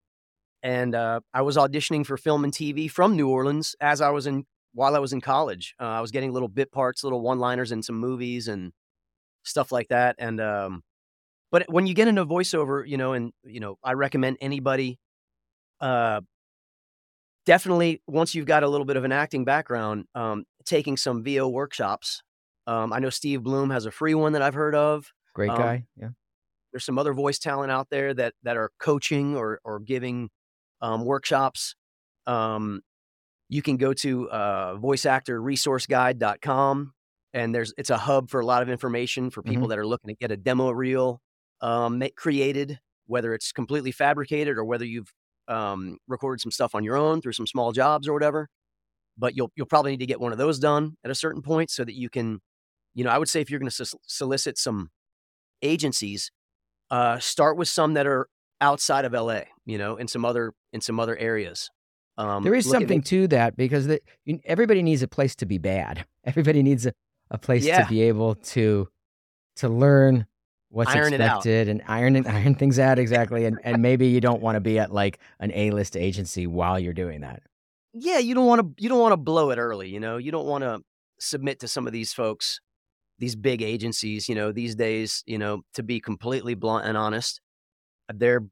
and uh, I was auditioning for film and T V from New Orleans as I was in while I was in college. Uh, I was getting little bit parts, little one-liners in some movies and stuff like that. And um, but when you get into voiceover, you know, and you know, I recommend anybody. Uh, definitely once you've got a little bit of an acting background, um, taking some V O workshops. Um, I know Steve Bloom has a free one that I've heard of. Great guy. Um, yeah. There's some other voice talent out there that that are coaching or or giving um, workshops. Um, you can go to uh, voice actor resource guide dot com, and there's it's a hub for a lot of information for people mm-hmm. that are looking to get a demo reel um, created, whether it's completely fabricated or whether you've um, recorded some stuff on your own through some small jobs or whatever. But you'll you'll probably need to get one of those done at a certain point so that you can, you know, I would say if you're going to so- solicit some agencies, uh, start with some that are outside of L A, you know, in some other in some other areas. Um, there is something to that because the, everybody needs a place to be bad. Everybody needs a, a place yeah. to be able to to learn what's iron expected and iron and iron things out exactly. And and maybe you don't want to be at like an A-list agency while you're doing that. Yeah, you don't want to you don't want to blow it early, you know. You don't want to submit to some of these folks, these big agencies, you know, these days, you know, to be completely blunt and honest. They're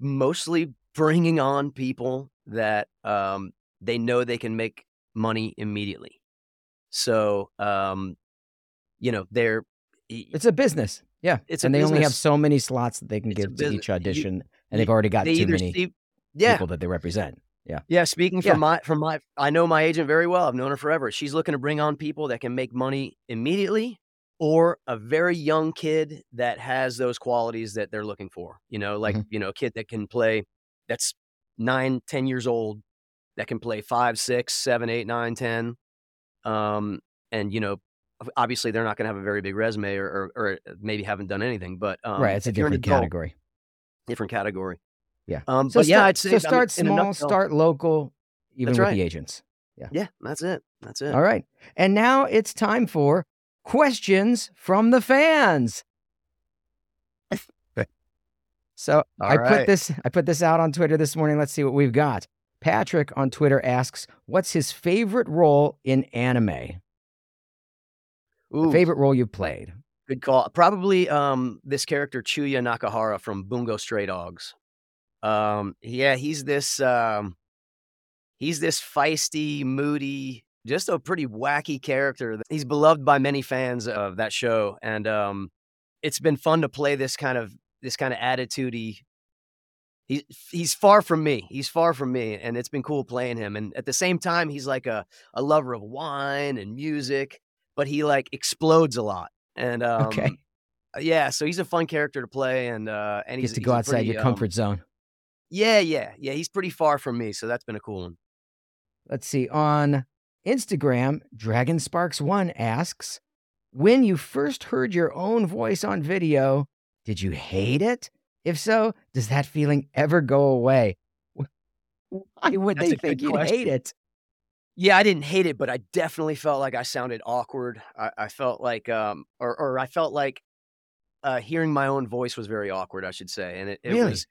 mostly bringing on people that um, they know they can make money immediately. So, um, you know, they're it's a business. Yeah. It's and they business. Only have so many slots that they can it's give to each audition you, and they've already got too many see, yeah. people that they represent. Yeah. Yeah. Speaking from yeah. my, from my, I know my agent very well. I've known her forever. She's looking to bring on people that can make money immediately or a very young kid that has those qualities that they're looking for, you know, like, mm-hmm. you know, a kid that can play, that's nine, ten years old, that can play five, six, seven, eight, nine, ten. Um, and, you know, obviously they're not going to have a very big resume or, or, or maybe haven't done anything, but, um, right. It's a different category, adult, different category. Yeah. Um, so but start, yeah, I'd say so start I'm, small, start local, even that's with right. the agents. Yeah. Yeah. That's it. That's it. All right. And now it's time for questions from the fans. So All I right. put this, I put this out on Twitter this morning. Let's see what we've got. Patrick on Twitter asks, what's his favorite role in anime? Ooh. Favorite role you played. Good call. Probably um, this character, Chuya Nakahara from Bungo Stray Dogs. Um, yeah, he's this, um, he's this feisty, moody, just a pretty wacky character. He's beloved by many fans of that show. And, um, it's been fun to play this kind of, this kind of attitude-y. He, he's far from me. He's far from me. And it's been cool playing him. And at the same time, he's like a, a lover of wine and music, but he like explodes a lot. And, um, okay. yeah, so he's a fun character to play. And, uh, and he's, Get to go he's outside pretty, your comfort um, zone. Yeah, yeah, yeah. He's pretty far from me, so that's been a cool one. Let's see. On Instagram, Dragon Sparks one asks, when you first heard your own voice on video, did you hate it? If so, does that feeling ever go away? Why would that's they think you'd question. hate it? Yeah, I didn't hate it, but I definitely felt like I sounded awkward. I, I felt like, um, or, or I felt like uh, hearing my own voice was very awkward, I should say. And it, it really? was...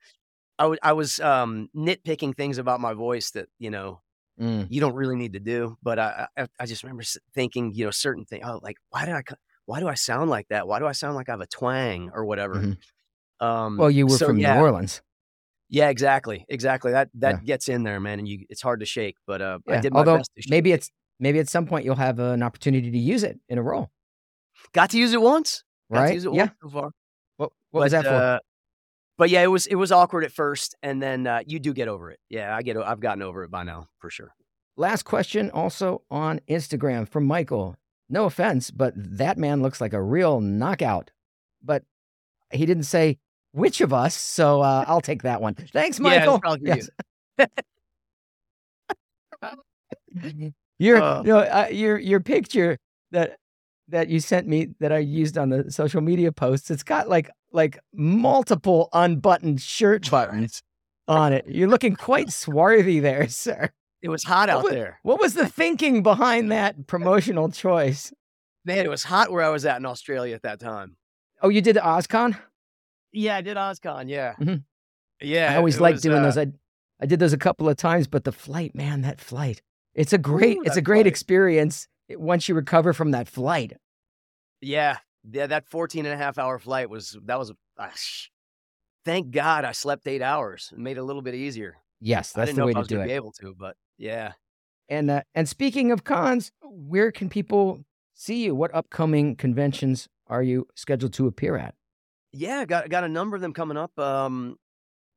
I, w- I was um, nitpicking things about my voice that, you know, mm. you don't really need to do. But I, I, I just remember thinking, you know, certain things. Oh, like, why do I, why do I sound like that? Why do I sound like I have a twang or whatever? Mm-hmm. Um, well, you were so, from yeah. New Orleans. Yeah, exactly. Exactly. That that yeah. gets in there, man. And you, it's hard to shake. But uh, yeah. I did my Although, best to shake. Maybe it's, maybe at some point you'll have an opportunity to use it in a role. Got to use it once. Right. Got to use it yeah. once so far. What, what but, was that for? Uh, But yeah, it was it was awkward at first, and then uh, you do get over it. Yeah, I get I've gotten over it by now for sure. Last question, also on Instagram from Michael. No offense, but that man looks like a real knockout. But he didn't say which of us, so uh, I'll take that one. Thanks, Michael. Yeah, it's probably you. Your uh, you know, uh, your your picture that that you sent me that I used on the social media posts. It's got like. like multiple unbuttoned shirt buttons on it. You're looking quite swarthy there, sir. It was hot out what was, there. What was the thinking behind that promotional choice? Man, it was hot where I was at in Australia at that time. Oh, you did the OzCon? Yeah, I did OzCon, yeah. Mm-hmm. Yeah. I always liked was, doing uh, those. I I did those a couple of times, but the flight, man, that flight. It's a great, ooh, it's a great flight. experience once you recover from that flight. Yeah. Yeah, that fourteen and a half hour flight was, that was, uh, thank God I slept eight hours. It made it a little bit easier. Yes, that's the way to do it. I didn't know if I was going to be able to, but yeah. And, uh, and speaking of cons, where can people see you? What upcoming conventions are you scheduled to appear at? Yeah, got got a number of them coming up. Um,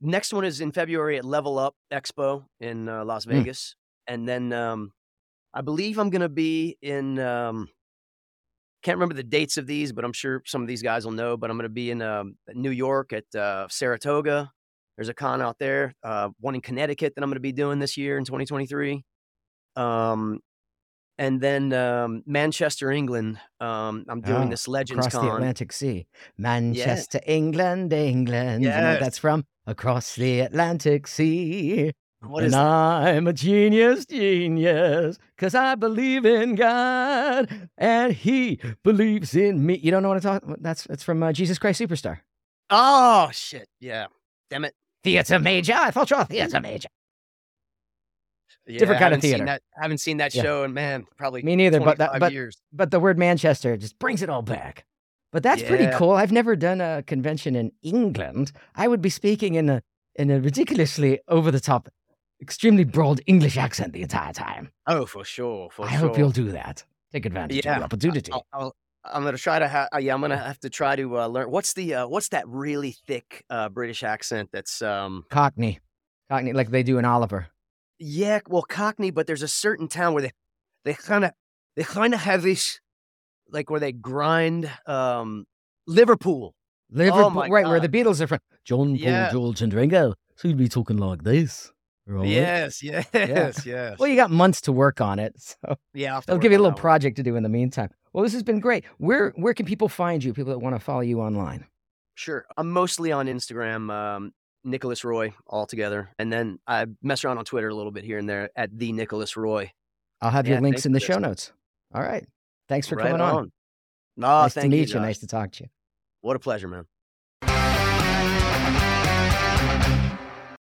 next one is in February at Level Up Expo in uh, Las Vegas. Mm. And then um, I believe I'm going to be in, um, can't remember the dates of these, but I'm sure some of these guys will know, but I'm going to be in um, New York at uh, Saratoga. There's a con out there, uh, one in Connecticut that I'm going to be doing this year in twenty twenty-three. Um, and then um, Manchester, England. Um, I'm doing oh, this Legends across Con. Across the Atlantic Sea. Manchester, yeah. England, England. Yes. You know what that's from? Across the Atlantic Sea. What is and that? I'm a genius, genius, because I believe in God and he believes in me. You don't know what I'm talking about? That's, that's from uh, Jesus Christ Superstar. Oh, shit. Yeah. Damn it. Theater major. I thought you were a theater major. Yeah, different kind of theater. That, I haven't seen that yeah. show in, man, probably me neither. But that, but, years. But the word Manchester just brings it all back. But that's yeah. pretty cool. I've never done a convention in England. I would be speaking in a in a ridiculously over the top, extremely broad English accent the entire time. Oh, for sure. For I sure. hope you'll do that. Take advantage yeah. of the opportunity. I'll, I'll, I'm gonna try to. Ha- yeah, I'm gonna have to try to uh, learn. What's the uh, what's that really thick uh, British accent? That's um... Cockney, Cockney, like they do in Oliver. Yeah, well, Cockney, but there's a certain town where they they kind of they kind of have this, like where they grind. Um, Liverpool, Liverpool, oh right, God. Where the Beatles are from. John, Paul, yeah. George, and Ringo. So you'd be talking like this. Right? Yes, yes, yeah. yes. Well, you got months to work on it. So yeah, I'll give you a little project to do in the meantime. Well, this has been great. Where where can people find you, people that want to follow you online? Sure. I'm mostly on Instagram, um, Nicolas Roye altogether. And then I mess around on Twitter a little bit here and there at the Nicolas Roye. I'll have yeah, your links in the show notes. All right. Thanks for right coming on. on. No, nice thank to meet you, you. Nice to talk to you. What a pleasure, man.